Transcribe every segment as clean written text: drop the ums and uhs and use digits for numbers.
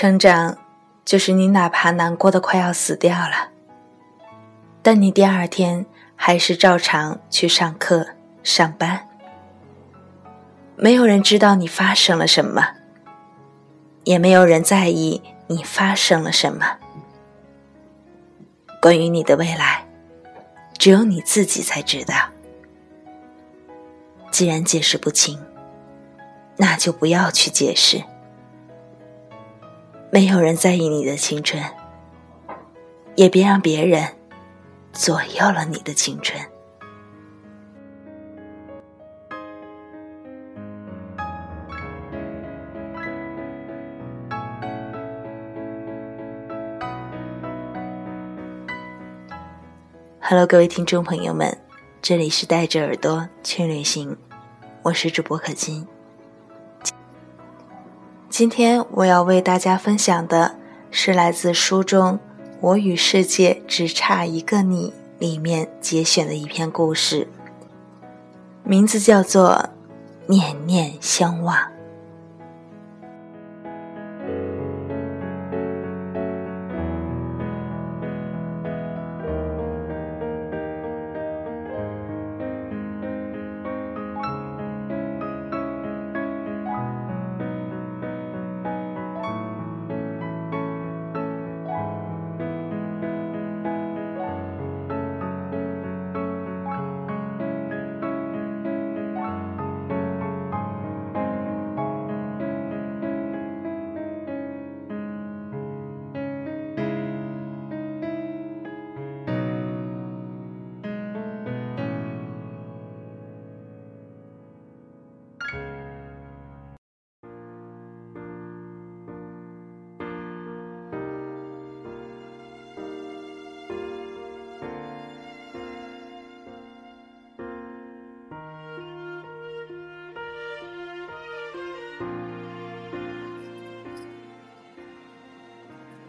成长就是你哪怕难过的快要死掉了，但你第二天还是照常去上课上班。没有人知道你发生了什么，也没有人在意你发生了什么。关于你的未来，只有你自己才知道。既然解释不清，那就不要去解释。没有人在意你的青春，也别让别人左右了你的青春。Hello， 各位听众朋友们，这里是带着耳朵去旅行，我是主播可金。今天我要为大家分享的是来自书中《我与世界只差一个你》里面节选的一篇故事，名字叫做《念念相望》。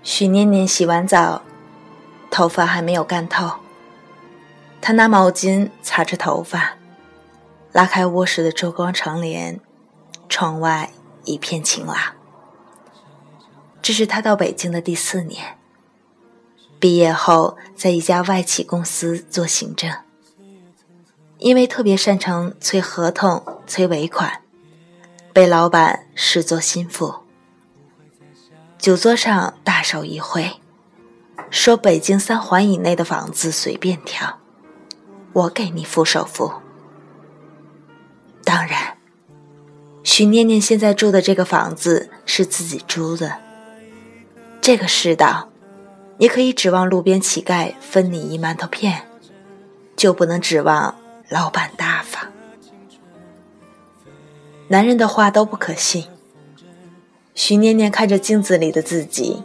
许念念洗完澡，头发还没有干透，她拿毛巾擦着头发，拉开卧室的遮光窗帘，窗外一片晴朗。这是她到北京的第4年，毕业后在一家外企公司做行政，因为特别擅长催合同、催尾款，被老板视作心腹。酒桌上大手一挥，说北京3环以内的房子随便挑，我给你付首付。当然，许念念现在住的这个房子是自己租的。这个世道，你可以指望路边乞丐分你一馒头片，就不能指望老板大方。男人的话都不可信。许念念看着镜子里的自己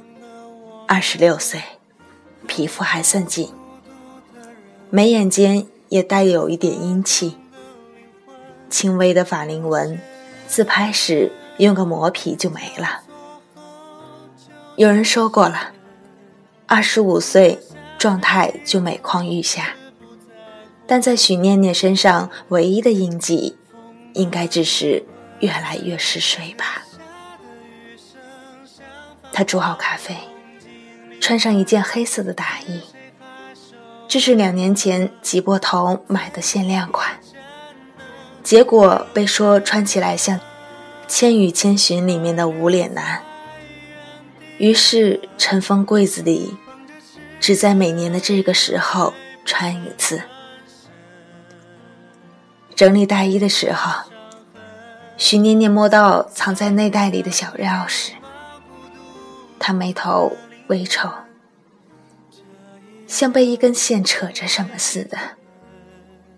，26岁，皮肤还算紧，眉眼间也带有一点阴气，轻微的法令纹，自拍时用个磨皮就没了。有人说过了，25岁状态就每况愈下，但在许念念身上唯一的印记，应该只是越来越嗜睡吧。他煮好咖啡，穿上一件黑色的大衣，这是2年前挤破头买的限量款，结果被说穿起来像《千与千寻》里面的无脸男。于是尘封柜子里，只在每年的这个时候穿一次。整理大衣的时候，许念念摸到藏在内袋里的小钥匙，他眉头微抽，像被一根线扯着什么似的，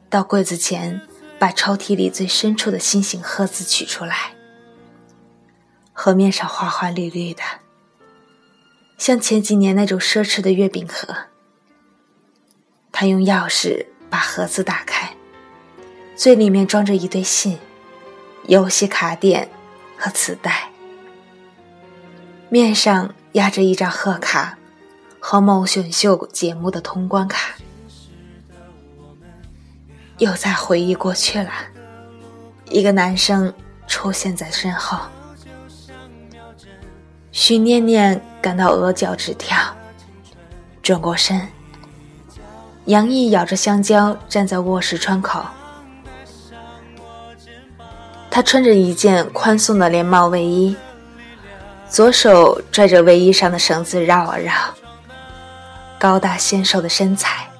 到柜子前把抽屉里最深处的心形盒子取出来，盒面上花花绿绿的，像前几年那种奢侈的月饼盒。他用钥匙把盒子打开，最里面装着一堆信、游戏卡点和磁带，面上压着一张贺卡和某选秀节目的通关卡。又在回忆过去了，一个男生出现在身后，许念念感到额角直跳，转过身，杨毅咬着香蕉站在卧室窗口。他穿着一件宽松的连帽卫衣，左手拽着卫衣上的绳子绕啊绕，高大纤瘦的身材，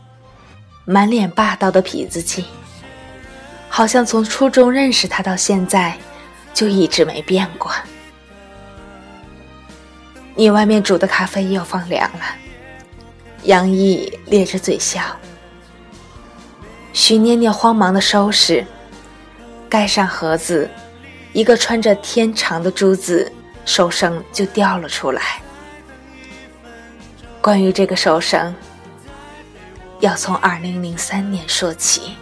满脸霸道的痞子气，好像从初中认识他到现在就一直没变过。你外面煮的咖啡又放凉了，杨毅咧着嘴笑。徐念念慌忙地收拾，盖上盒子，一个穿着天长的珠子手绳就掉了出来。关于这个手绳，要从2003年说起。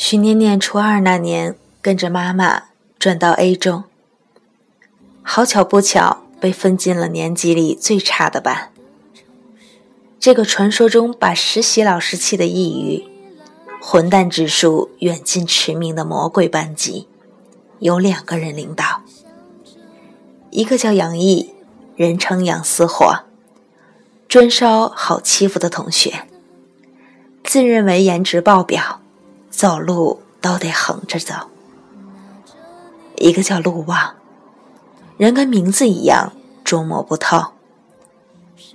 许念念初二那年跟着妈妈转到 A 中，好巧不巧被分进了年级里最差的班。这个传说中把实习老师气得抑郁，混蛋指数远近驰名的魔鬼班级，有2个人领导，一个叫杨毅，人称杨私货，专烧好欺负的同学，自认为颜值爆表，走路都得横着走。一个叫陆望，人跟名字一样捉摸不透，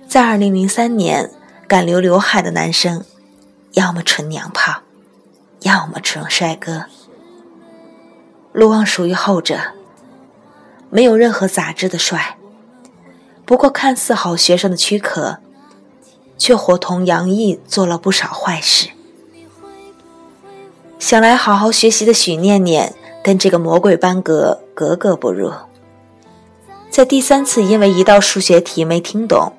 在2003年敢留刘海的男生，要么纯娘炮，要么纯帅哥。陆望属于后者，没有任何杂质的帅，不过看似好学生的躯壳，却伙同杨毅做了不少坏事。想来好好学习的许念念跟这个魔鬼班格格不入，在第3次因为一道数学题没听懂，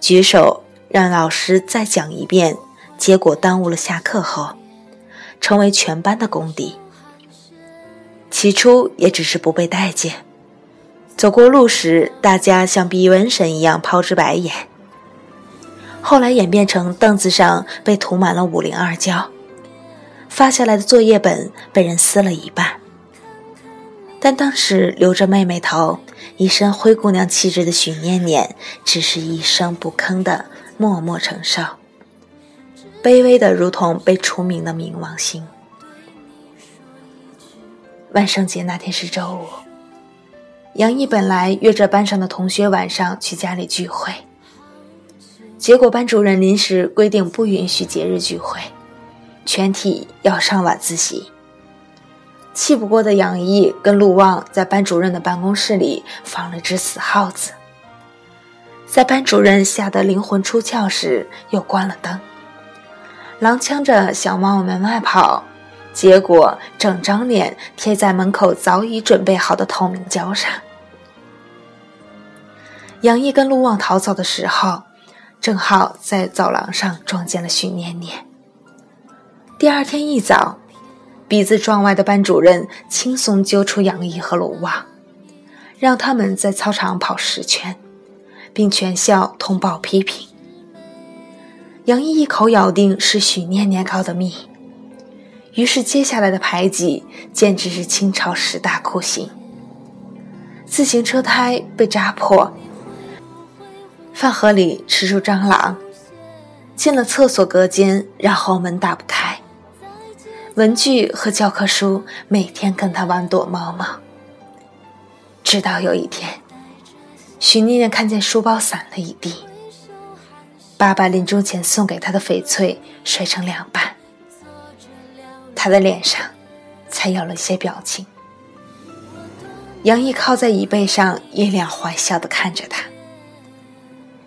举手让老师再讲一遍，结果耽误了下课后，成为全班的公敌。起初也只是不被待见，走过路时大家像逼瘟神一样抛之白眼，后来演变成凳子上被涂满了502胶，发下来的作业本被人撕了一半。但当时留着妹妹头，一身灰姑娘气质的许念念，只是一声不吭地默默承受，卑微的如同被除名的冥王星。万圣节那天是周5，杨毅本来约着班上的同学晚上去家里聚会，结果班主任临时规定不允许节日聚会，全体要上晚自习。气不过的杨毅跟陆望在班主任的办公室里放了只死耗子，在班主任吓得灵魂出窍时又关了灯，狼枪着想往门外跑，结果整张脸贴在门口早已准备好的透明胶上。杨毅跟陆望逃走的时候，正好在走廊上撞见了许念念。第2天一早，鼻子撞歪的班主任轻松揪出杨毅和卢旺，让他们在操场跑10圈，并全校通报批评。杨毅一口咬定是许念念告的密，于是接下来的排挤简直是清朝十大酷刑。自行车胎被扎破，饭盒里吃出蟑螂，进了厕所隔间然后门打不开，文具和教科书每天跟他玩躲猫猫。直到有一天，许念念看见书包散了一地，爸爸临终前送给他的翡翠摔成两半，他的脸上才有了些表情。杨毅靠在椅背上，一脸坏笑地看着他。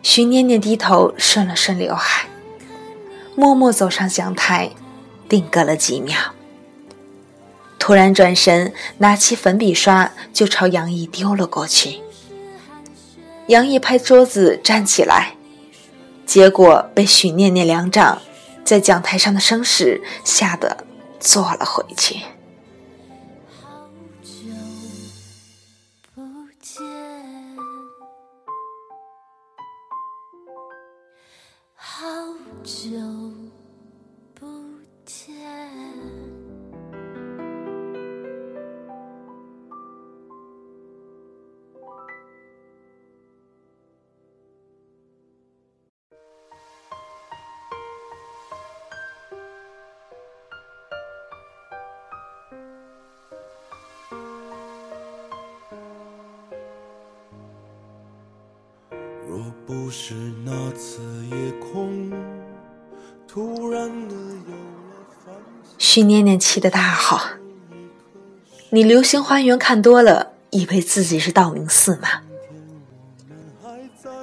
徐念念低头顺了顺刘海，默默走上讲台，定格了几秒，突然转身拿起粉笔刷就朝杨毅丢了过去。杨毅拍桌子站起来，结果被许念念两掌在讲台上的声势吓得坐了回去。好久不见，好久不见，若不是那次夜空突然的有了繁星。许念念气得大吼，你流星花园看多了，以为自己是道明寺吗？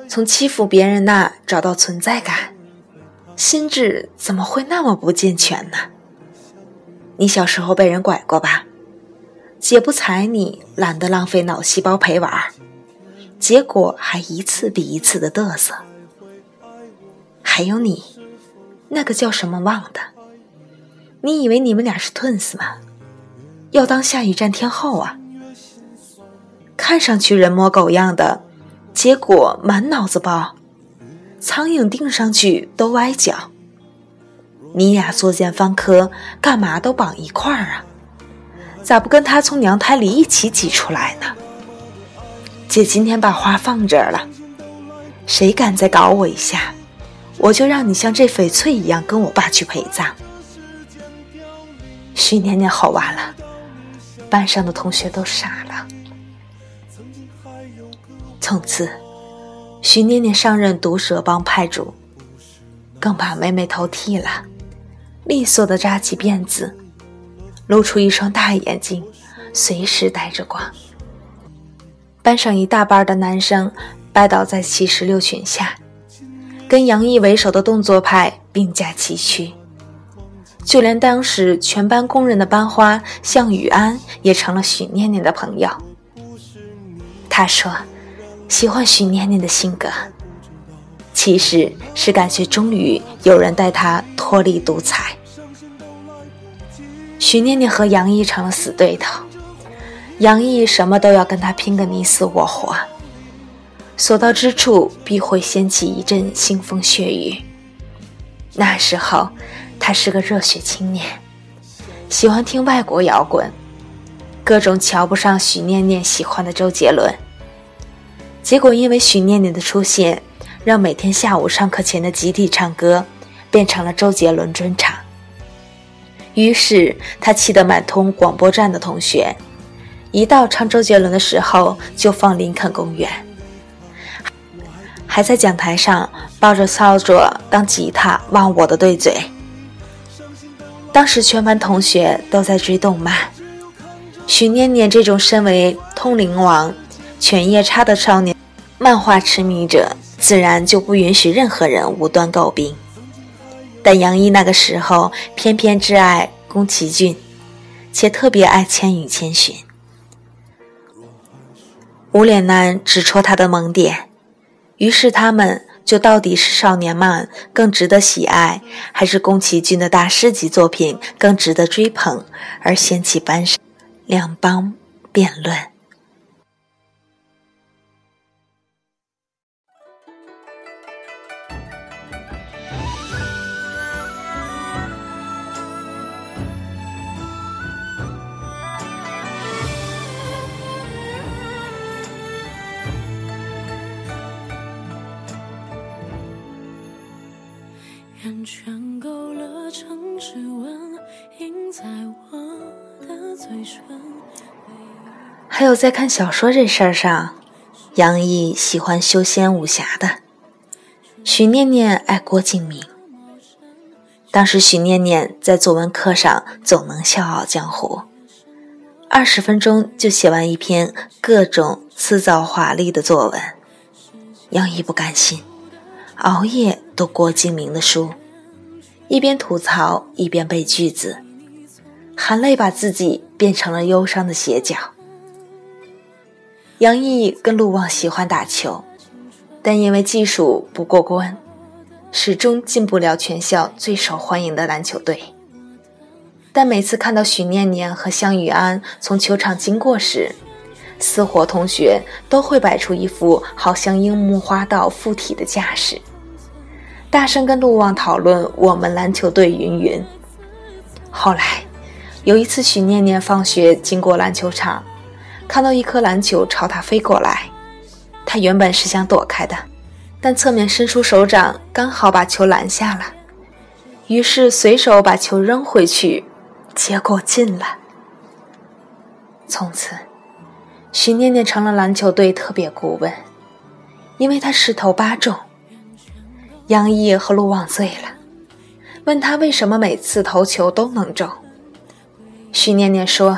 从欺负别人那找到存在感，心智怎么会那么不健全呢？你小时候被人拐过吧，姐不踩你，懒得浪费脑细胞陪玩，结果还一次比一次的嘚瑟。还有你那个叫什么忘的，你以为你们俩是 Twins 吗？要当下雨战天后啊，看上去人模狗样的，结果满脑子包，苍蝇盯上去都歪脚。你俩作奸犯科，干嘛都绑一块儿啊？咋不跟他从娘胎里一起挤出来呢？姐今天把花放这儿了，谁敢再搞我一下，我就让你像这翡翠一样跟我爸去陪葬。许念念吼完了，班上的同学都傻了。从此许念念上任毒蛇帮派主，更把妹妹头剃了，利索地扎起辫子，露出一双大眼睛，随时带着光。班上一大半的男生拜倒在其16裙下，跟杨毅为首的动作派并驾齐驱，就连当时全班公认的班花向雨安也成了许念念的朋友。他说喜欢许念念的性格，其实是感觉终于有人带他脱离独裁。许念念和杨毅成了死对头，杨毅什么都要跟他拼个你死我活，所到之处必会掀起一阵腥风血雨。那时候他是个热血青年，喜欢听外国摇滚，各种瞧不上许念念喜欢的周杰伦。结果因为许念念的出现，让每天下午上课前的集体唱歌变成了周杰伦专场。于是他气得满通广播站的同学，一到唱周杰伦的时候就放林肯公园，还在讲台上抱着操作当吉他忘我的对嘴。当时全班同学都在追动漫，许念念这种身为通灵王犬夜叉的少年漫画痴迷者，自然就不允许任何人无端诟病。但杨毅那个时候偏偏挚爱宫崎骏，且特别爱千与千寻。无脸男指戳他的萌点，于是他们就到底是少年漫更值得喜爱，还是宫崎骏的大师级作品更值得追捧，而掀起班上两帮辩论。圈勾勒成指纹，印在我的嘴唇。还有在看小说这事儿上，杨毅喜欢修仙武侠的，许念念爱郭敬明。当时许念念在作文课上总能笑傲江湖，20分钟就写完一篇各种辞藻华丽的作文。杨毅不甘心，熬夜读郭敬明的书，一边吐槽一边背句子，含泪把自己变成了忧伤的斜角。杨毅跟陆望喜欢打球，但因为技术不过关，始终进不了全校最受欢迎的篮球队。但每次看到许念念和向雨安从球场经过时，私伙同学都会摆出一副好像樱木花道附体的架势，大声跟陆望讨论我们篮球队云云。后来有一次许念念放学经过篮球场，看到一颗篮球朝她飞过来，她原本是想躲开的，但侧面伸出手掌刚好把球拦下了，于是随手把球扔回去，结果进了。从此许念念成了篮球队特别顾问，因为她10投8中。杨毅和陆望醉了，问她为什么每次投球都能中。许念念说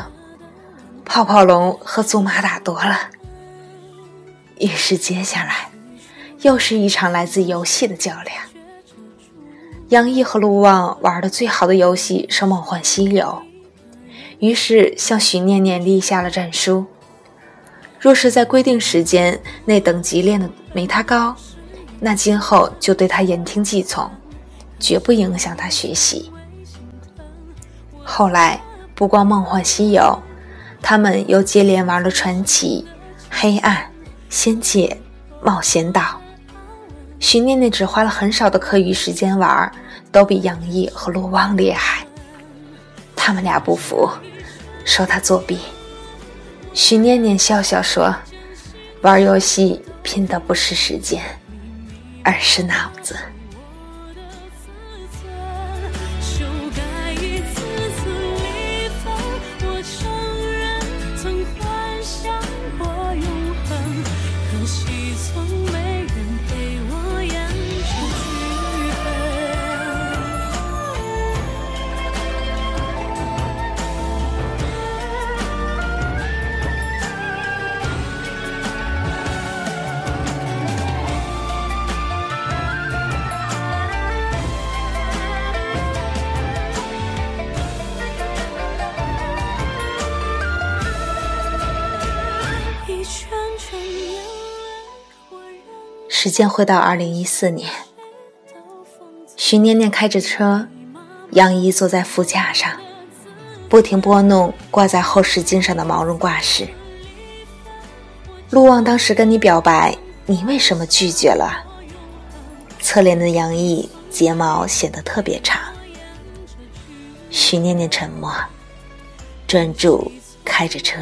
泡泡龙和祖玛打多了。于是接下来又是一场来自游戏的较量。杨毅和陆望玩的最好的游戏是梦幻西游，于是向许念念立下了战书，若是在规定时间内等级练得没他高，那今后就对他言听计从，绝不影响他学习。后来不光梦幻西游，他们又接连玩了传奇、黑暗、仙界、冒险岛。徐念念只花了很少的课余时间玩，都比杨毅和陆望厉害。他们俩不服，说他作弊。徐念念笑笑说，玩游戏拼的不是时间，而是脑子。时间回到2014年，徐念念开着车，杨毅坐在副驾上，不停拨弄挂在后视镜上的毛绒挂饰。陆望当时跟你表白，你为什么拒绝了？侧脸的杨毅睫毛显得特别长。徐念念沉默，专注开着车。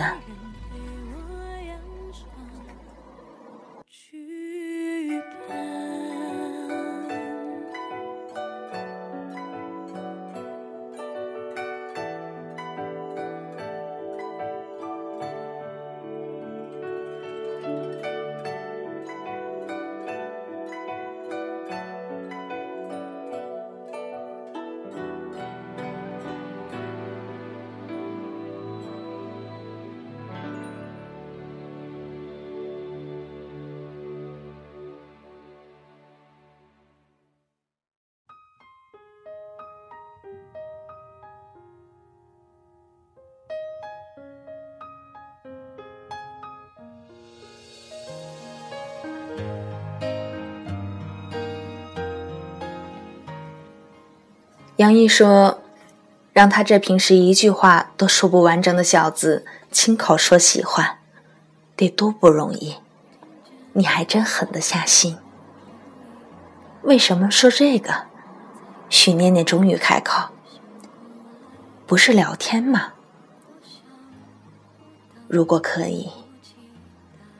杨毅说，让他这平时一句话都说不完整的小子亲口说喜欢，得多不容易，你还真狠得下心。为什么说这个？许念念终于开口，不是聊天吗？如果可以。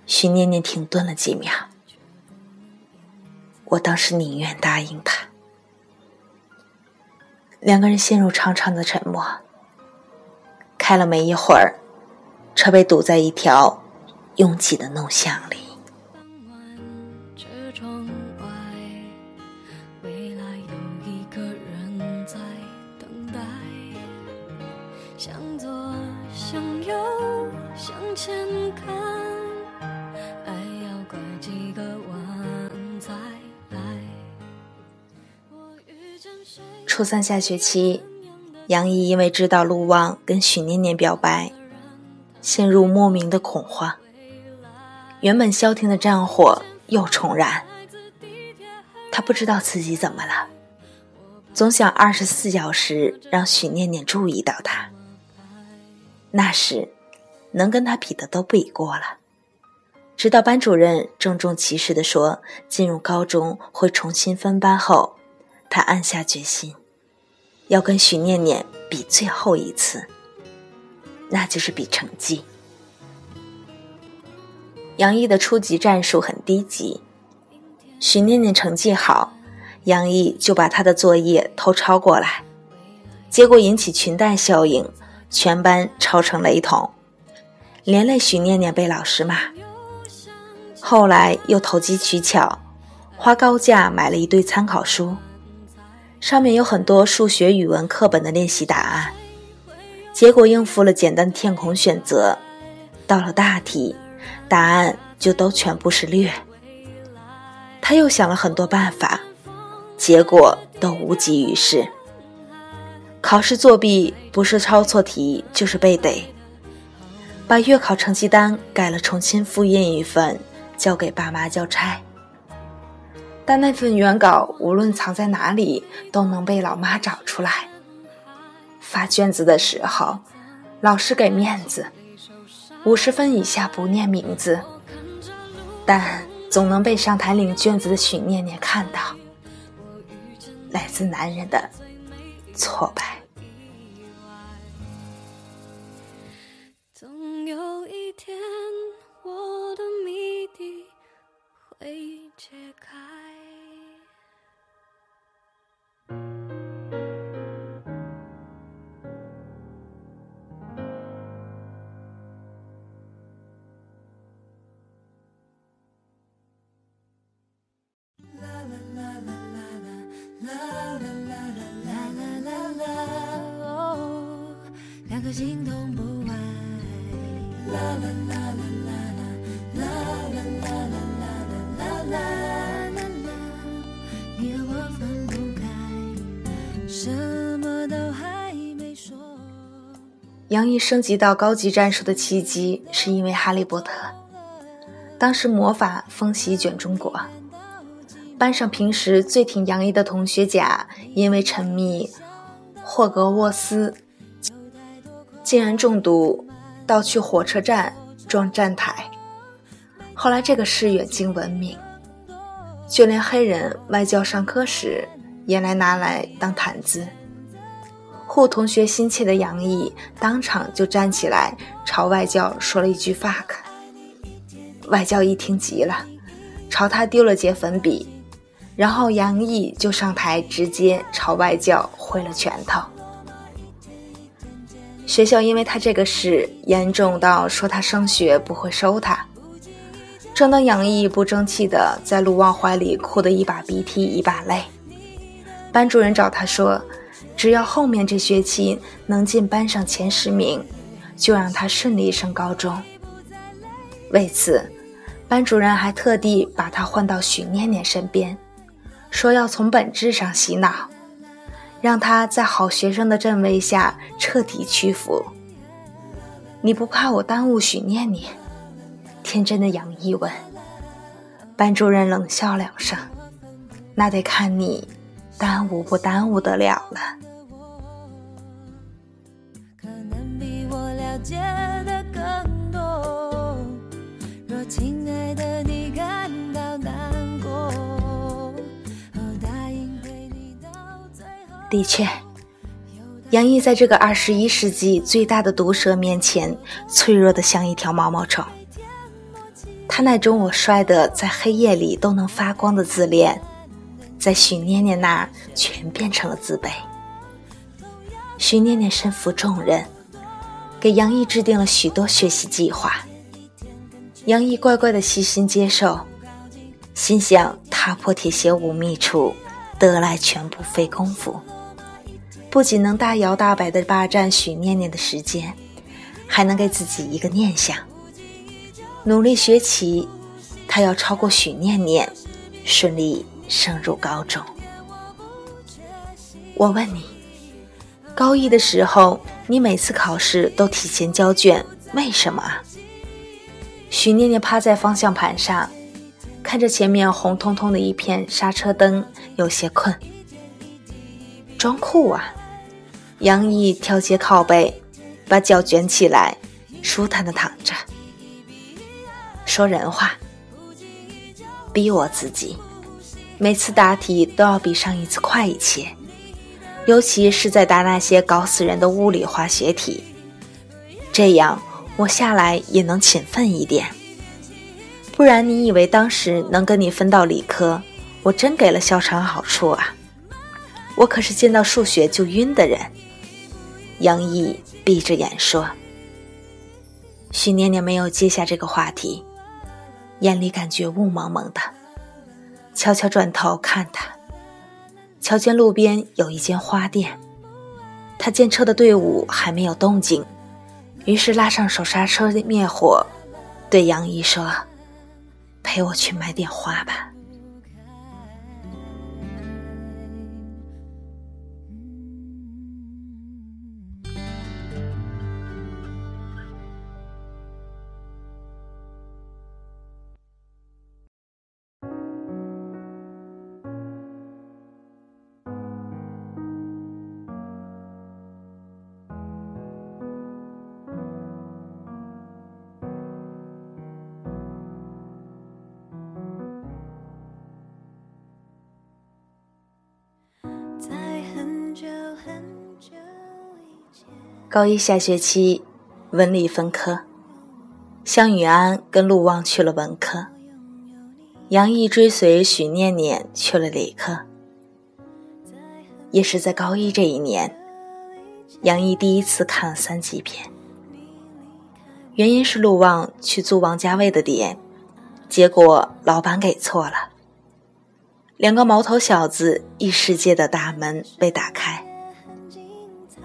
许念念停顿了几秒，我当时宁愿答应他。两个人陷入长长的沉默。开了没一会儿，车被堵在一条拥挤的弄巷里。初三下学期，杨毅因为知道陆望跟许念念表白，陷入莫名的恐慌。原本消停的战火又重燃，他不知道自己怎么了，总想24小时让许念念注意到他。那时能跟他比的都比过了，直到班主任郑重其事地说进入高中会重新分班后，他暗下决心要跟许念念比最后一次，那就是比成绩。杨毅的初级战术很低级，许念念成绩好，杨毅就把他的作业偷抄过来，结果引起裙带效应，全班抄成雷同，连累许念念被老师骂。后来又投机取巧，花高价买了一堆参考书，上面有很多数学语文课本的练习答案，结果应付了简单填空选择，到了大题答案就都全部是略。他又想了很多办法，结果都无济于事。考试作弊不是抄错题就是被逮，把月考成绩单改了重新复印一份交给爸妈交差，但那份原稿无论藏在哪里都能被老妈找出来。发卷子的时候，老师给面子，50分以下不念名字，但总能被上台领卷子的许念念看到，来自男人的挫败。总有一天我的谜底会解开。心痛不完，啦啦啦啦啦啦啦啦啦啦啦啦啦，你和我分不开，什么都还没说。杨毅升级到高级战术的契机是因为哈利波特，当时魔法风席卷中国，班上平时最挺杨毅的同学甲因为沉迷霍格沃斯竟然中毒到去火车站撞站台，后来这个事远近闻名，就连黑人外教上课时也拿来当谈资。护同学心切的杨毅当场就站起来朝外教说了一句 fuck， 外教一听急了，朝他丢了节粉笔，然后杨毅就上台直接朝外教挥了拳头。学校因为他这个事严重到说他升学不会收他。正当杨毅不争气的在陆望怀里哭得一把鼻涕一把泪，班主任找他说只要后面这学期能进班上前10名，就让他顺利升高中。为此班主任还特地把他换到许念念身边，说要从本质上洗脑，让他在好学生的阵位下彻底屈服。你不怕我耽误许念念？天真的杨毅问。班主任冷笑2声，那得看你耽误不耽误得了了。可能比我了解的更多，若亲爱的你感到难过。的确，杨毅在这个21世纪最大的毒蛇面前脆弱得像一条毛毛虫，他那种我摔得在黑夜里都能发光的自恋，在许念念那全变成了自卑。徐念念身负重任，给杨毅制定了许多学习计划。杨毅乖乖的悉心接受，心想踏破铁鞋无觅处，得来全不费工夫。不仅能大摇大摆地霸占许念念的时间，还能给自己一个念想，努力学习，他要超过许念念，顺利升入高中。我问你，高一的时候你每次考试都提前交卷，为什么啊？许念念趴在方向盘上，看着前面红彤彤的一片刹车灯，有些困。装酷啊！杨毅调节靠背，把脚卷起来，舒坦地躺着。说人话，逼我自己，每次答题都要比上一次快一些，尤其是在答那些搞死人的物理化学题，这样我下来也能勤奋一点。不然你以为当时能跟你分到理科，我真给了校长好处啊？我可是见到数学就晕的人。杨毅闭着眼说。许念念没有接下这个话题，眼里感觉雾蒙蒙的，悄悄转头看他，瞧见路边有一间花店，他见车的队伍还没有动静，于是拉上手刹车灭火，对杨毅说，陪我去买点花吧。高一下学期，文理分科，向雨安跟陆望去了文科，杨毅追随许念念去了理科。也是在高一这一年，杨毅第一次看了三级片，原因是陆望去租王家卫的碟，结果老板给错了，两个毛头小子异世界的大门被打开。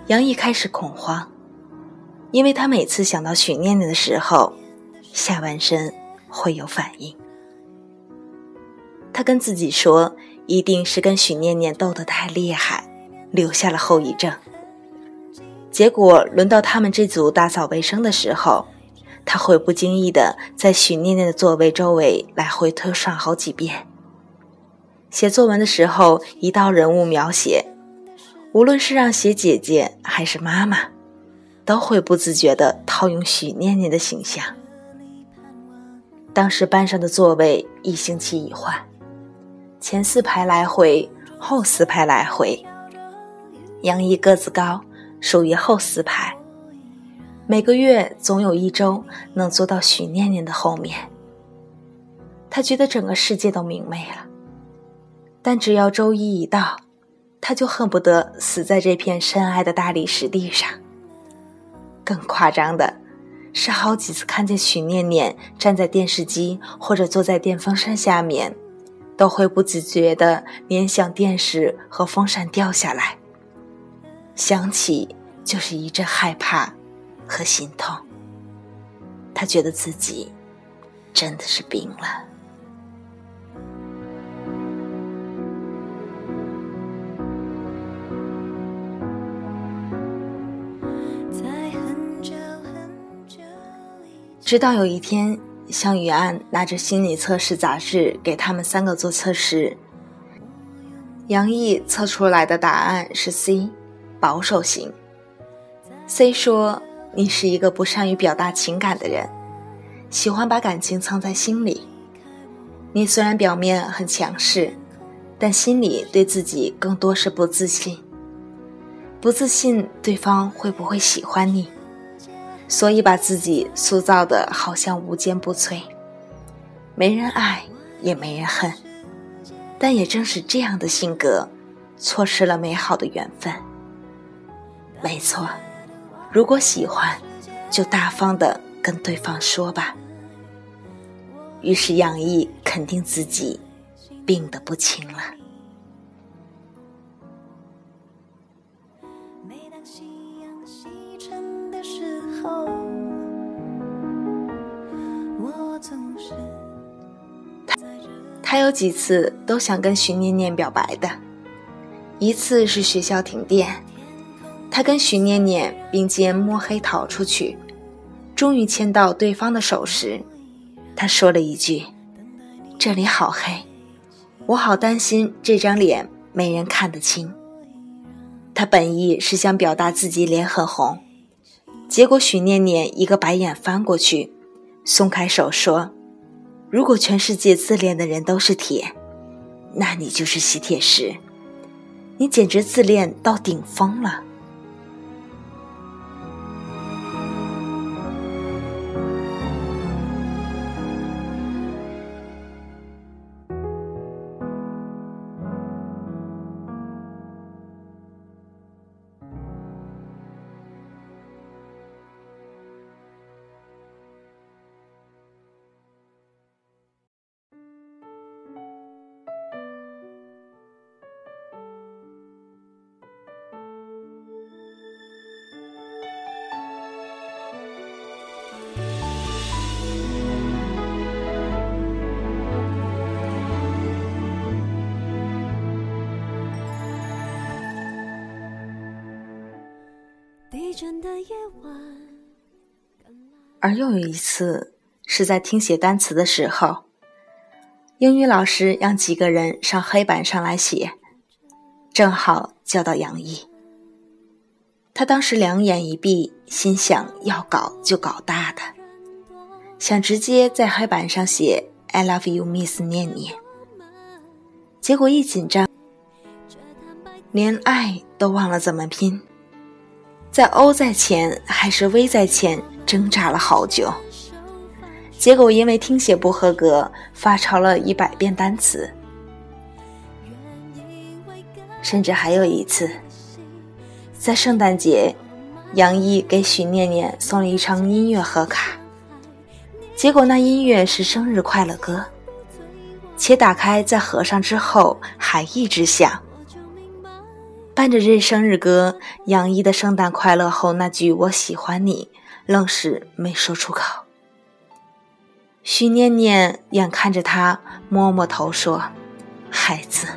杨毅开始恐慌，因为他每次想到许念念的时候，下半身会有反应。他跟自己说，一定是跟许念念斗得太厉害，留下了后遗症。结果轮到他们这组打扫卫生的时候，他会不经意地在许念念的座位周围来回推算好几遍。写作文的时候，一到人物描写，无论是让写姐姐还是妈妈，都会不自觉地套用许念念的形象。当时班上的座位一星期一换，前四排来回，后四排来回。杨毅个子高，属于后四排，每个月总有一周能坐到许念念的后面。他觉得整个世界都明媚了，但只要周一一到，他就恨不得死在这片深爱的大理石地上。更夸张的是，好几次看见许念念站在电视机或者坐在电风扇下面，都会不自觉地联想电视和风扇掉下来，想起就是一阵害怕和心痛。他觉得自己真的是病了。直到有一天，向雨安拿着心理测试杂志给他们三个做测试，杨毅测出来的答案是 C， 保守型。 C 说，你是一个不善于表达情感的人，喜欢把感情藏在心里，你虽然表面很强势，但心里对自己更多是不自信，不自信对方会不会喜欢你，所以把自己塑造的好像无坚不摧，没人爱也没人恨。但也正是这样的性格，错失了美好的缘分。没错，如果喜欢，就大方地跟对方说吧。于是杨毅肯定自己病得不轻了。每当夕阳西沉的时候，我总是他有几次都想跟徐念念表白的。一次是学校停电，他跟徐念念并肩摸黑逃出去，终于牵到对方的手时，他说了一句：这里好黑，我好担心这张脸没人看得清。他本意是想表达自己脸很红，结果许念念一个白眼翻过去，松开手说：如果全世界自恋的人都是铁，那你就是吸铁石，你简直自恋到顶峰了。而又有一次是在听写单词的时候，英语老师让几个人上黑板上来写，正好叫到杨毅。他当时两眼一闭，心想要搞就搞大的，想直接在黑板上写 I love you miss 念念。结果一紧张，连爱都忘了怎么拼，在 O 在前还是 V 在前挣扎了好久，结果因为听写不合格发抄了100遍单词。甚至还有一次在圣诞节，杨毅给许念念送了一张音乐盒卡，结果那音乐是生日快乐歌，且打开在盒上之后还一直响。伴着这生日歌，杨毅的圣诞快乐后那句我喜欢你愣是没说出口。徐念念眼看着他摸摸头说：孩子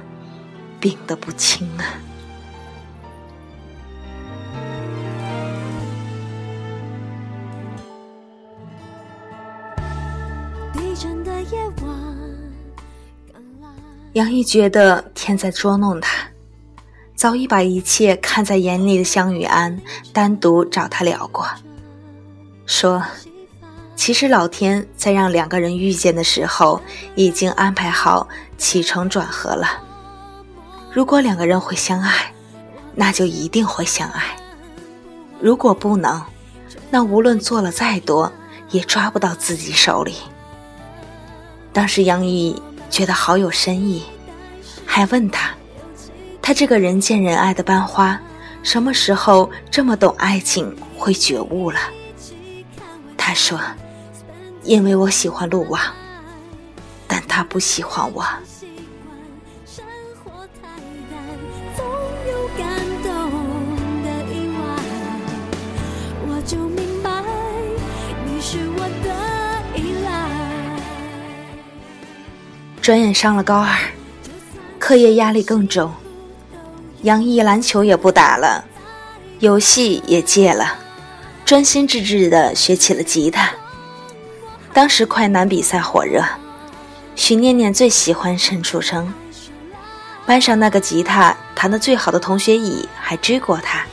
病得不轻啊。杨毅觉得天在捉弄他，早已把一切看在眼里的香雨安单独找他聊过，说其实老天在让两个人遇见的时候已经安排好起承转合了，如果两个人会相爱，那就一定会相爱，如果不能，那无论做了再多也抓不到自己手里。当时杨毅觉得好有深意，还问他，他这个人见人爱的班花，什么时候这么懂爱情会觉悟了？他说：因为我喜欢陆网，但他不喜欢我。转眼上了高二，课业压力更重，杨毅篮球也不打了，游戏也戒了，专心致志地学起了吉他。当时快男比赛火热，许念念最喜欢陈楚生，班上那个吉他弹得最好的同学乙还追过他，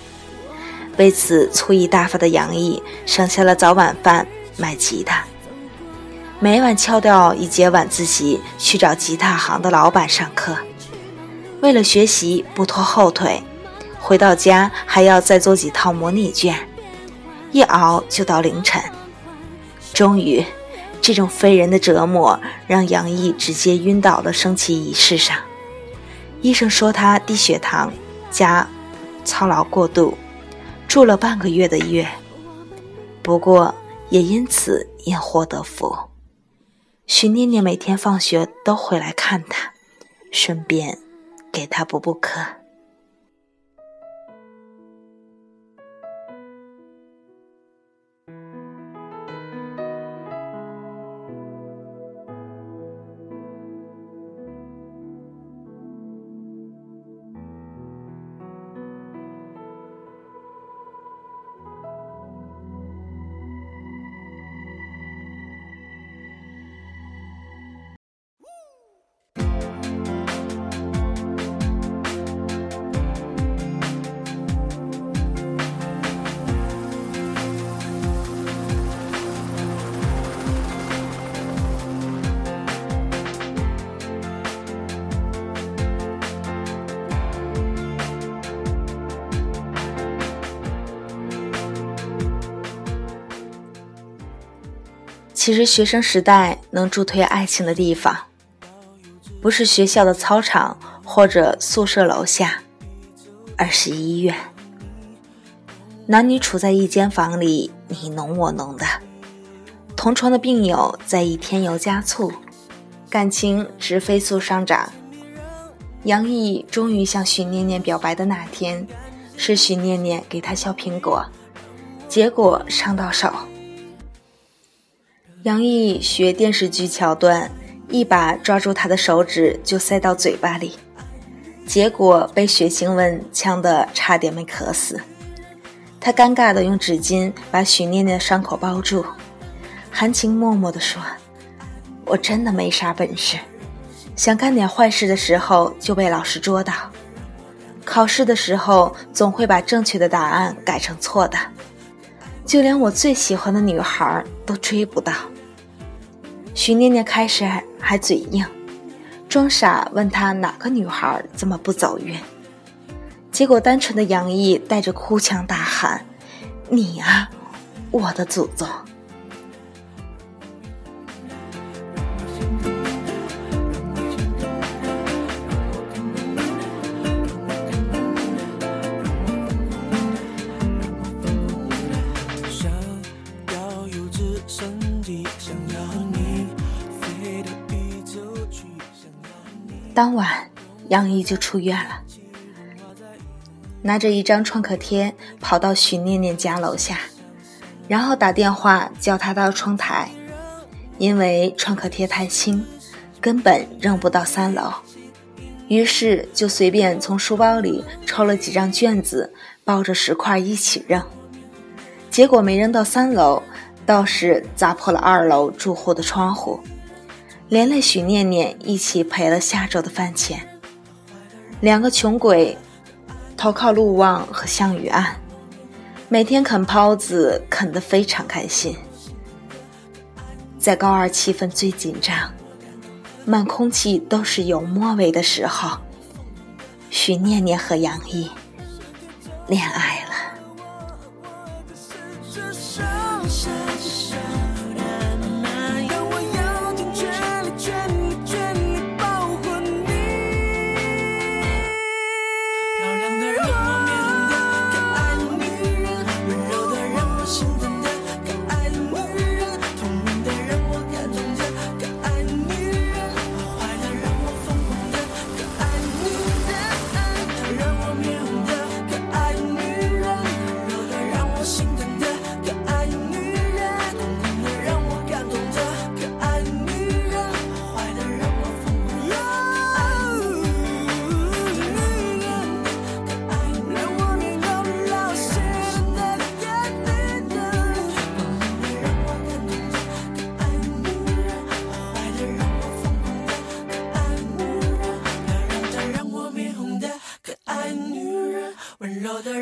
为此粗艺大发的杨毅省下了早晚饭买吉他，每晚翘掉一节晚自习去找吉他行的老板上课，为了学习不拖后腿，回到家还要再做几套模拟卷，一熬就到凌晨。终于，这种非人的折磨让杨毅直接晕倒了升旗仪式上，医生说他低血糖加操劳过度，住了半个月的院，不过也因此因祸得福。许念念每天放学都回来看她，顺便给她补补课。其实学生时代能助推爱情的地方，不是学校的操场或者宿舍楼下，而是医院。男女处在一间房里，你侬我侬的，同床的病友在意添油加醋，感情直飞速上涨。杨毅终于向许念念表白的那天，是许念念给他削苹果，结果伤到手。杨毅学电视剧桥段，一把抓住他的手指就塞到嘴巴里，结果被血腥问呛得差点没渴死。他尴尬地用纸巾把许念念的伤口包住，含情脉脉地说：“我真的没啥本事，想干点坏事的时候就被老师捉到，考试的时候总会把正确的答案改成错的。就连我最喜欢的女孩都追不到。”徐念念开始还嘴硬，装傻问她哪个女孩这么不走运。结果单纯的杨毅带着哭腔大喊：“你啊，我的祖宗！”当晚杨毅就出院了，拿着一张创可贴跑到许念念家楼下，然后打电话叫她到窗台，因为创可贴太轻，根本扔不到3楼，于是就随便从书包里抽了几张卷子，包着10块一起扔，结果没扔到3楼，倒是砸破了2楼住户的窗户，连累许念念一起赔了下周的饭钱。两个穷鬼投靠陆望和项羽岸，每天啃包子啃得非常开心。在高二气氛最紧张，满空气都是油墨味的时候，许念念和杨毅恋爱了。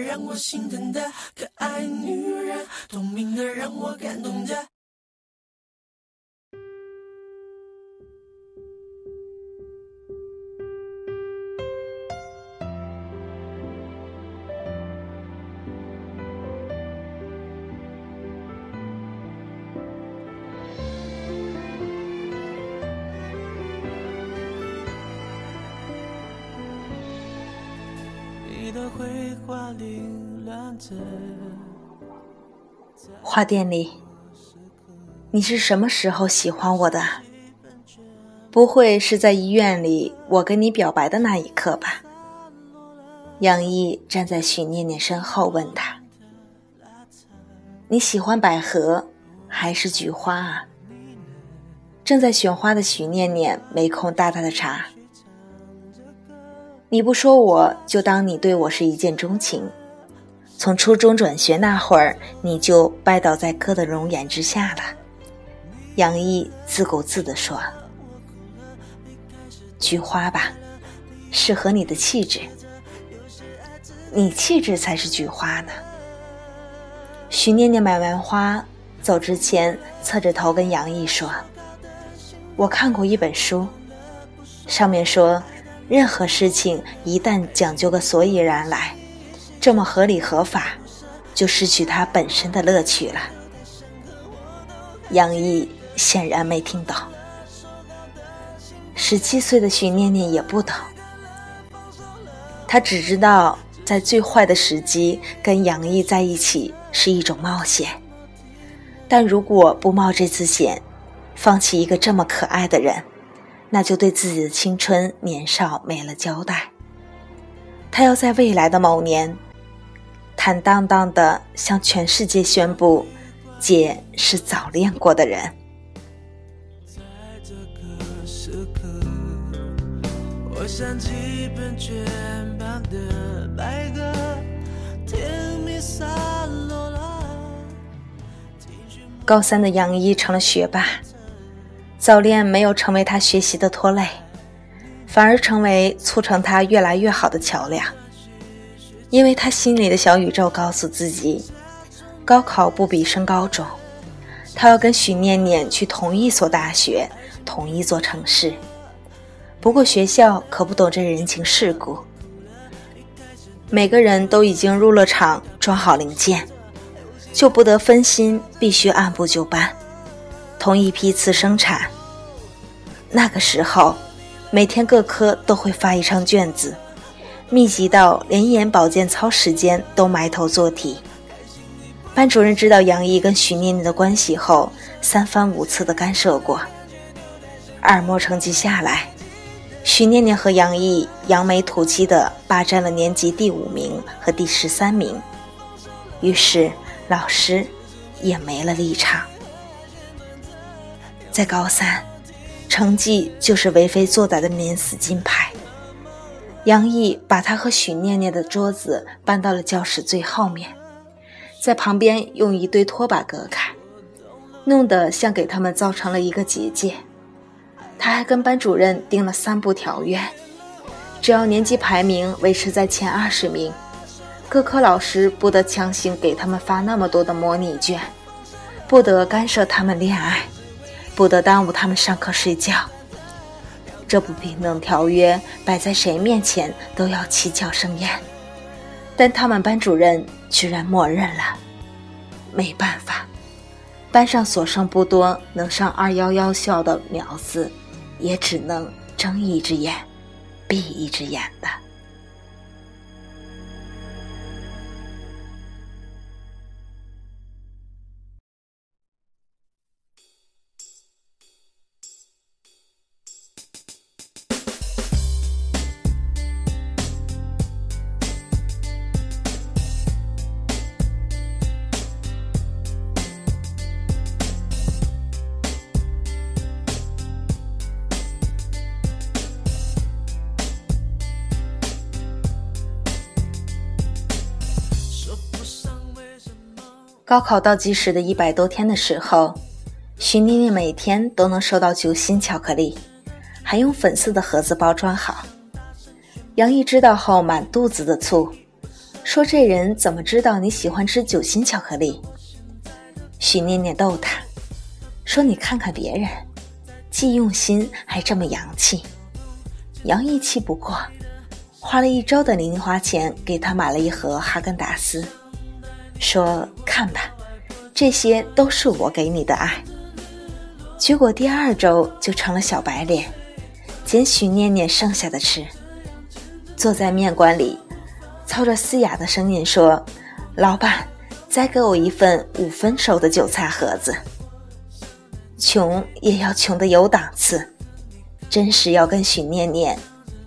让我心疼的可爱女人，透明的让我感动的。你的绘画里花店里，你是什么时候喜欢我的？不会是在医院里我跟你表白的那一刻吧？杨毅站在许念念身后问她：“你喜欢百合还是菊花啊？”正在选花的许念念没空搭他的茬。你不说我就当你对我是一见钟情，从初中转学那会儿你就拜倒在哥的容颜之下了。杨毅自顾自地说：“菊花吧，适合你的气质。你气质才是菊花呢。”许念念买完花走之前侧着头跟杨毅说：“我看过一本书，上面说任何事情一旦讲究个所以然来，这么合理合法，就失去它本身的乐趣了。”杨毅显然没听懂，17岁的许念念也不懂，他只知道在最坏的时机跟杨毅在一起是一种冒险，但如果不冒这次险，放弃一个这么可爱的人，那就对自己的青春年少没了交代。他要在未来的某年坦荡荡地向全世界宣布，姐是早恋过的人。我想起本卷旁的白鸽，甜蜜散落了。高3的杨一成了学霸，早恋没有成为他学习的拖累，反而成为促成他越来越好的桥梁。因为他心里的小宇宙告诉自己，高考不比升高中，他要跟许念念去同一所大学，同一座城市。不过学校可不懂这人情世故，每个人都已经入了场，装好零件，就不得分心，必须按部就班，同一批次生产。那个时候每天各科都会发一张卷子，密集到连眼保健操时间都埋头做题。班主任知道杨毅跟许念念的关系后，三番五次的干涉过。二模成绩下来，许念念和杨毅扬眉吐气地霸占了年级第5名和第13名，于是老师也没了立场。在高3，成绩就是为非作歹的免死金牌。杨毅把他和许念念的桌子搬到了教室最后面，在旁边用一堆拖把隔开，弄得像给他们造成了一个结界。他还跟班主任定了3部条约，只要年级排名维持在前20名，各科老师不得强行给他们发那么多的模拟卷，不得干涉他们恋爱，不得耽误他们上课睡觉。这不平等条约摆在谁面前都要七窍生烟，但他们班主任居然默认了。没办法，班上所剩不多，能上211校的苗子也只能睁一只眼闭一只眼的。高考倒计时的100多天的时候，许念念每天都能收到9星巧克力，还用粉色的盒子包装好。杨毅知道后满肚子的醋，说这人怎么知道你喜欢吃9星巧克力？许念念逗他说，你看看别人既用心还这么洋气。杨毅气不过，花了1周的零花钱给他买了一盒哈根达斯，说看吧，这些都是我给你的爱。结果第2周就成了小白脸，捡许念念剩下的吃，坐在面馆里操着嘶哑的声音说，老板，再给我一份5分熟的韭菜盒子。穷也要穷得有档次，真是要跟许念念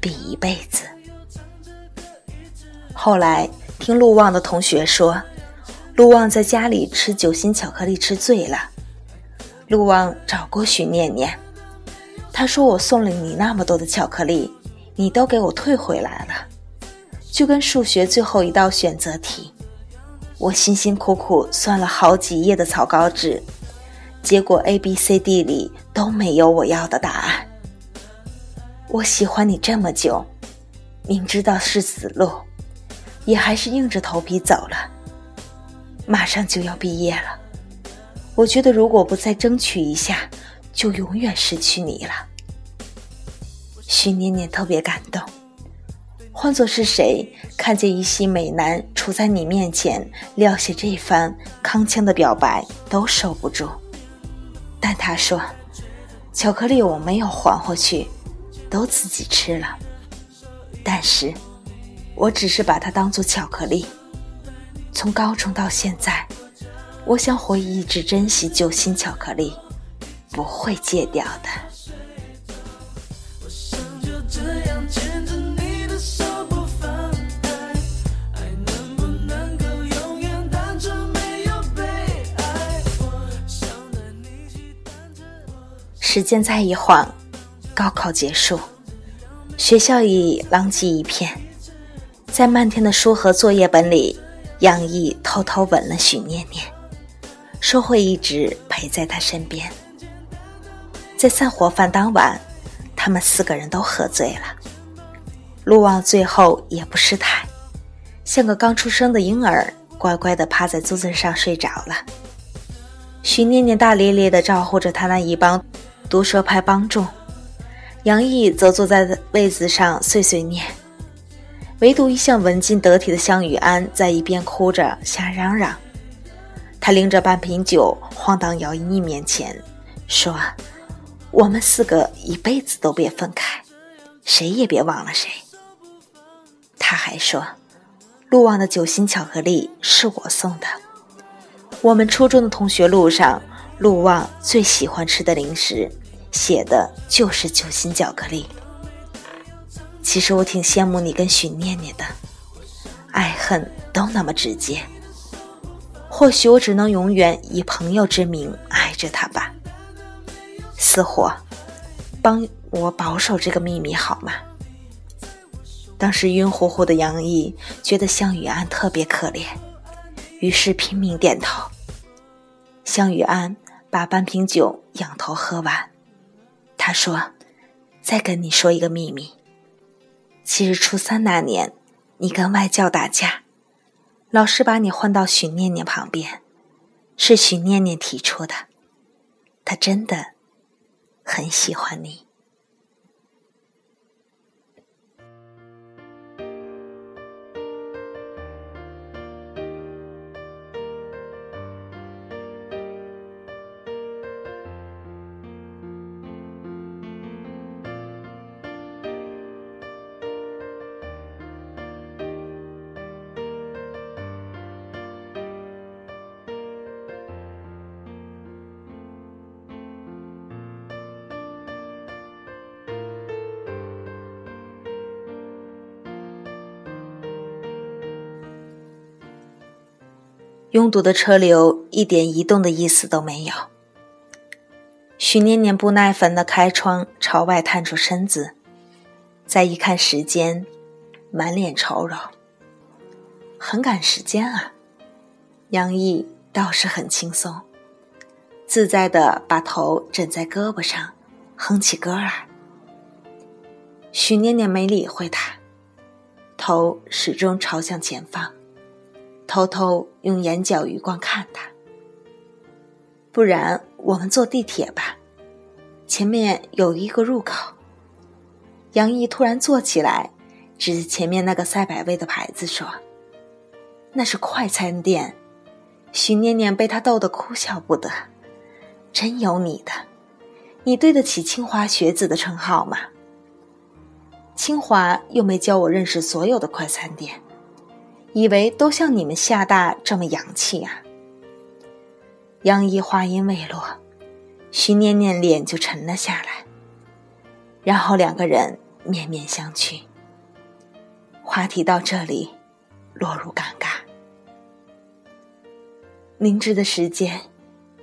比一辈子。后来听陆望的同学说，陆望在家里吃9星巧克力吃醉了，陆望找过许念念，他说我送了你那么多的巧克力，你都给我退回来了，就跟数学最后一道选择题，我辛辛苦苦算了好几页的草稿纸，结果 ABCD 里都没有我要的答案。我喜欢你这么久，明知道是死路，也还是硬着头皮走了。马上就要毕业了，我觉得如果不再争取一下，就永远失去你了。许念念特别感动，换作是谁看见一系美男处在你面前撂下这番铿锵的表白都受不住，但他说巧克力我没有还回去，都自己吃了，但是我只是把它当作巧克力。从高中到现在，我想我一直珍惜9星巧克力，不会戒掉的。我想就这样牵着你的手不放开，爱能不能够永远单纯没有悲哀，我想带你去担着我。时间再一晃，高考结束，学校已狼藉一片，在漫天的书和作业本里，杨毅偷偷吻了许念念，说会一直陪在她身边。在散伙饭当晚，他们4个人都喝醉了，陆望最后也不失态，像个刚出生的婴儿，乖乖地趴在桌子上睡着了。许念念大咧咧地招呼着他那一帮毒舌派帮众，杨毅则坐在位子上碎碎念，唯独一向文静得体的项羽安在一边哭着瞎嚷嚷。他拎着半瓶酒晃荡姚毅面前说，我们4个一辈子都别分开，谁也别忘了谁。他还说，陆望的9星巧克力是我送的，我们初中的同学录上，陆望最喜欢吃的零食写的就是9星巧克力。其实我挺羡慕你跟许念念的，爱恨都那么直接，或许我只能永远以朋友之名爱着他吧。死火，帮我保守这个秘密好吗？当时晕乎乎的杨毅觉得项羽安特别可怜，于是拼命点头。项羽安把半瓶酒仰头喝完，他说，再跟你说一个秘密，其实初3那年你跟外教打架，老师把你换到许念念旁边，是许念念提出的，她真的很喜欢你。拥堵的车流一点移动的意思都没有。许念念不耐烦地开窗朝外探出身子，再一看时间，满脸愁容。很赶时间啊。杨毅倒是很轻松，自在地把头枕在胳膊上，哼起歌来。许念念没理会他，头始终朝向前方，偷偷用眼角余光看他。不然我们坐地铁吧，前面有一个入口。杨毅突然坐起来，指着前面那个赛百味的牌子说，那是快餐店。许念念被他逗得哭笑不得，真有你的，你对得起清华学子的称号吗？清华又没教我认识所有的快餐店，以为都像你们厦大这么洋气啊。杨姨话音未落，徐念念脸就沉了下来，然后两个人面面相觑。话题到这里落入尴尬。明知的时间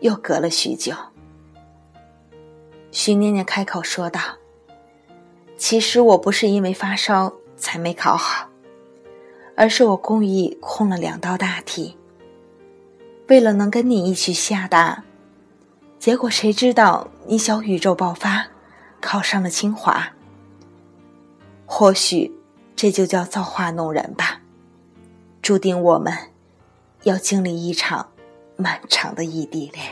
又隔了许久，徐念念开口说道，其实我不是因为发烧才没考好，而是我故意空了2道大题，为了能跟你一起厦大，结果谁知道你小宇宙爆发，考上了清华。或许这就叫造化弄人吧，注定我们要经历一场漫长的异地恋。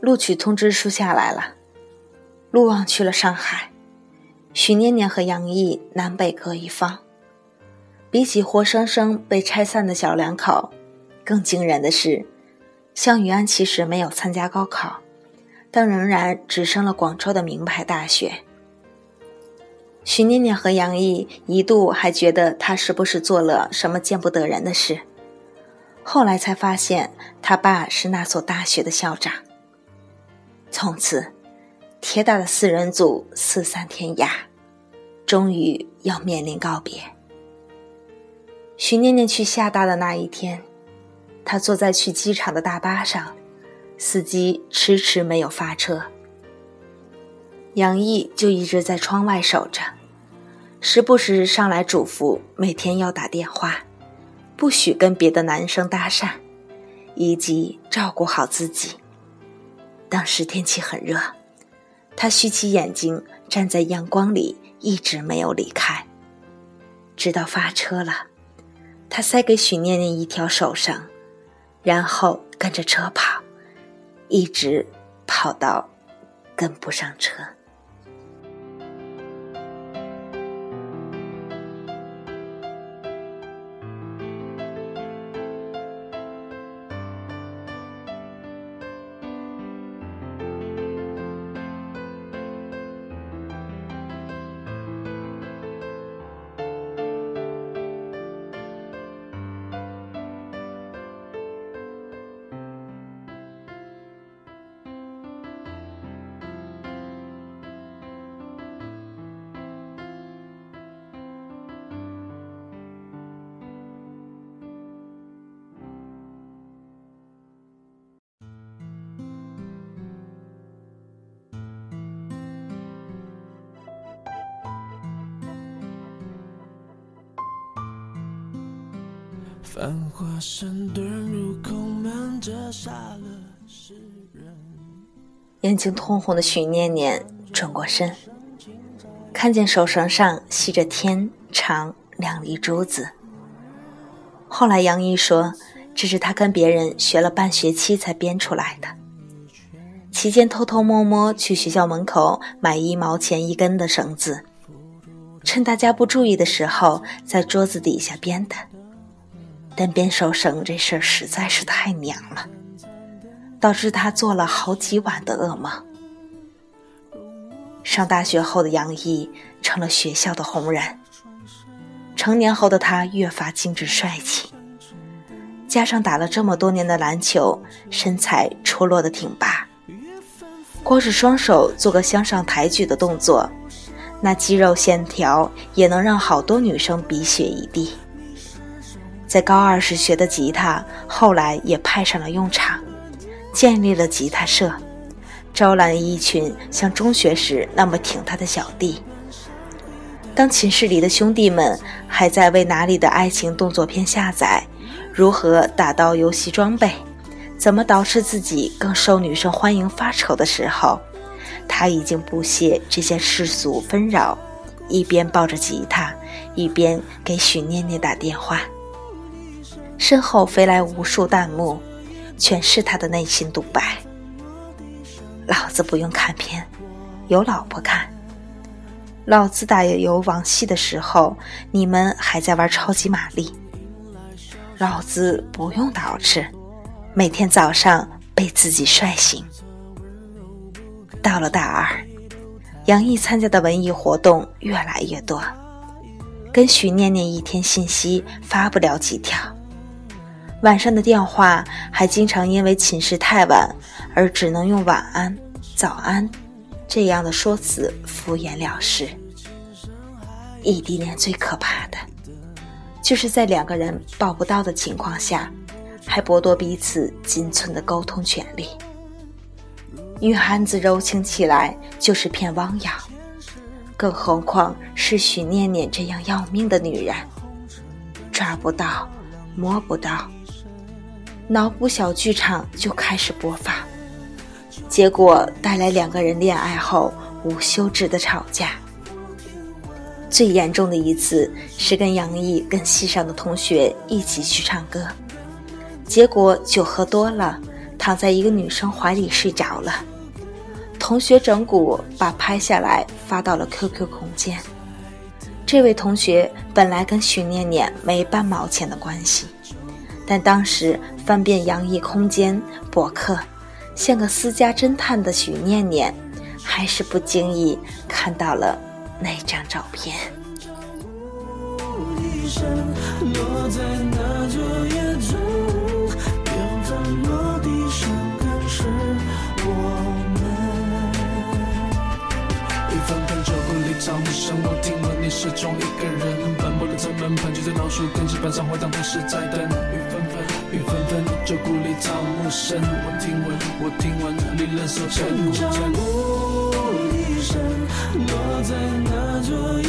录取通知书下来了，陆望去了上海，许念念和杨毅南北各一方。比起活生生被拆散的小两口，更惊人的是，项羽安其实没有参加高考，但仍然直升了广州的名牌大学。许念念和杨毅一度还觉得他是不是做了什么见不得人的事，后来才发现他爸是那所大学的校长。从此铁打的4人组四散天涯，终于要面临告别。徐念念去厦大的那一天，她坐在去机场的大巴上，司机迟迟没有发车，杨毅就一直在窗外守着，时不时上来嘱咐每天要打电话，不许跟别的男生搭讪，以及照顾好自己。当时天气很热，他虚起眼睛站在阳光里，一直没有离开，直到发车了，他塞给许念念一条手绳，然后跟着车跑，一直跑到跟不上车。繁华深遁入空门，折煞了世人。眼睛通红的许念念转过身，看见手绳上系着天长2粒珠子。后来杨毅说，这是他跟别人学了半学期才编出来的，期间偷偷摸摸去学校门口买1毛钱一根的绳子，趁大家不注意的时候在桌子底下编的。但编手绳这事儿实在是太娘了，导致他做了好几晚的噩梦。上大学后的杨毅成了学校的红人，成年后的他越发精致帅气，加上打了这么多年的篮球，身材出落得挺拔，光是双手做个向上抬举的动作，那肌肉线条也能让好多女生鼻血一地。在高2时学的吉他，后来也派上了用场，建立了吉他社，招揽一群像中学时那么挺他的小弟。当寝室里的兄弟们还在为哪里的爱情动作片下载，如何打到游戏装备，怎么捯饬自己更受女生欢迎发愁的时候，他已经不屑这些世俗纷扰，一边抱着吉他，一边给许念念打电话。身后飞来无数弹幕，全是他的内心独白。老子不用看片，有老婆看。老子打游网戏的时候，你们还在玩超级玛丽。老子不用导致，每天早上被自己摔醒。到了大二，杨毅参加的文艺活动越来越多，跟许念念一天信息发不了几条，晚上的电话还经常因为寝室太晚而只能用晚安、早安这样的说辞敷衍了事。异地恋最可怕的就是在两个人抱不到的情况下，还剥夺彼此仅存的沟通权利。女汉子柔情起来就是片汪洋，更何况是许念念这样要命的女人，抓不到，摸不到，脑补小剧场就开始播放，结果带来两个人恋爱后无休止的吵架。最严重的一次是跟杨毅跟系上的同学一起去唱歌，结果酒喝多了，躺在一个女生怀里睡着了。同学整蛊把拍下来发到了 QQ 空间。这位同学本来跟许念念没半毛钱的关系，但当时翻遍杨毅空间博客，像个私家侦探的许念念还是不经意看到了那张照片。沉着雾一身落在那座夜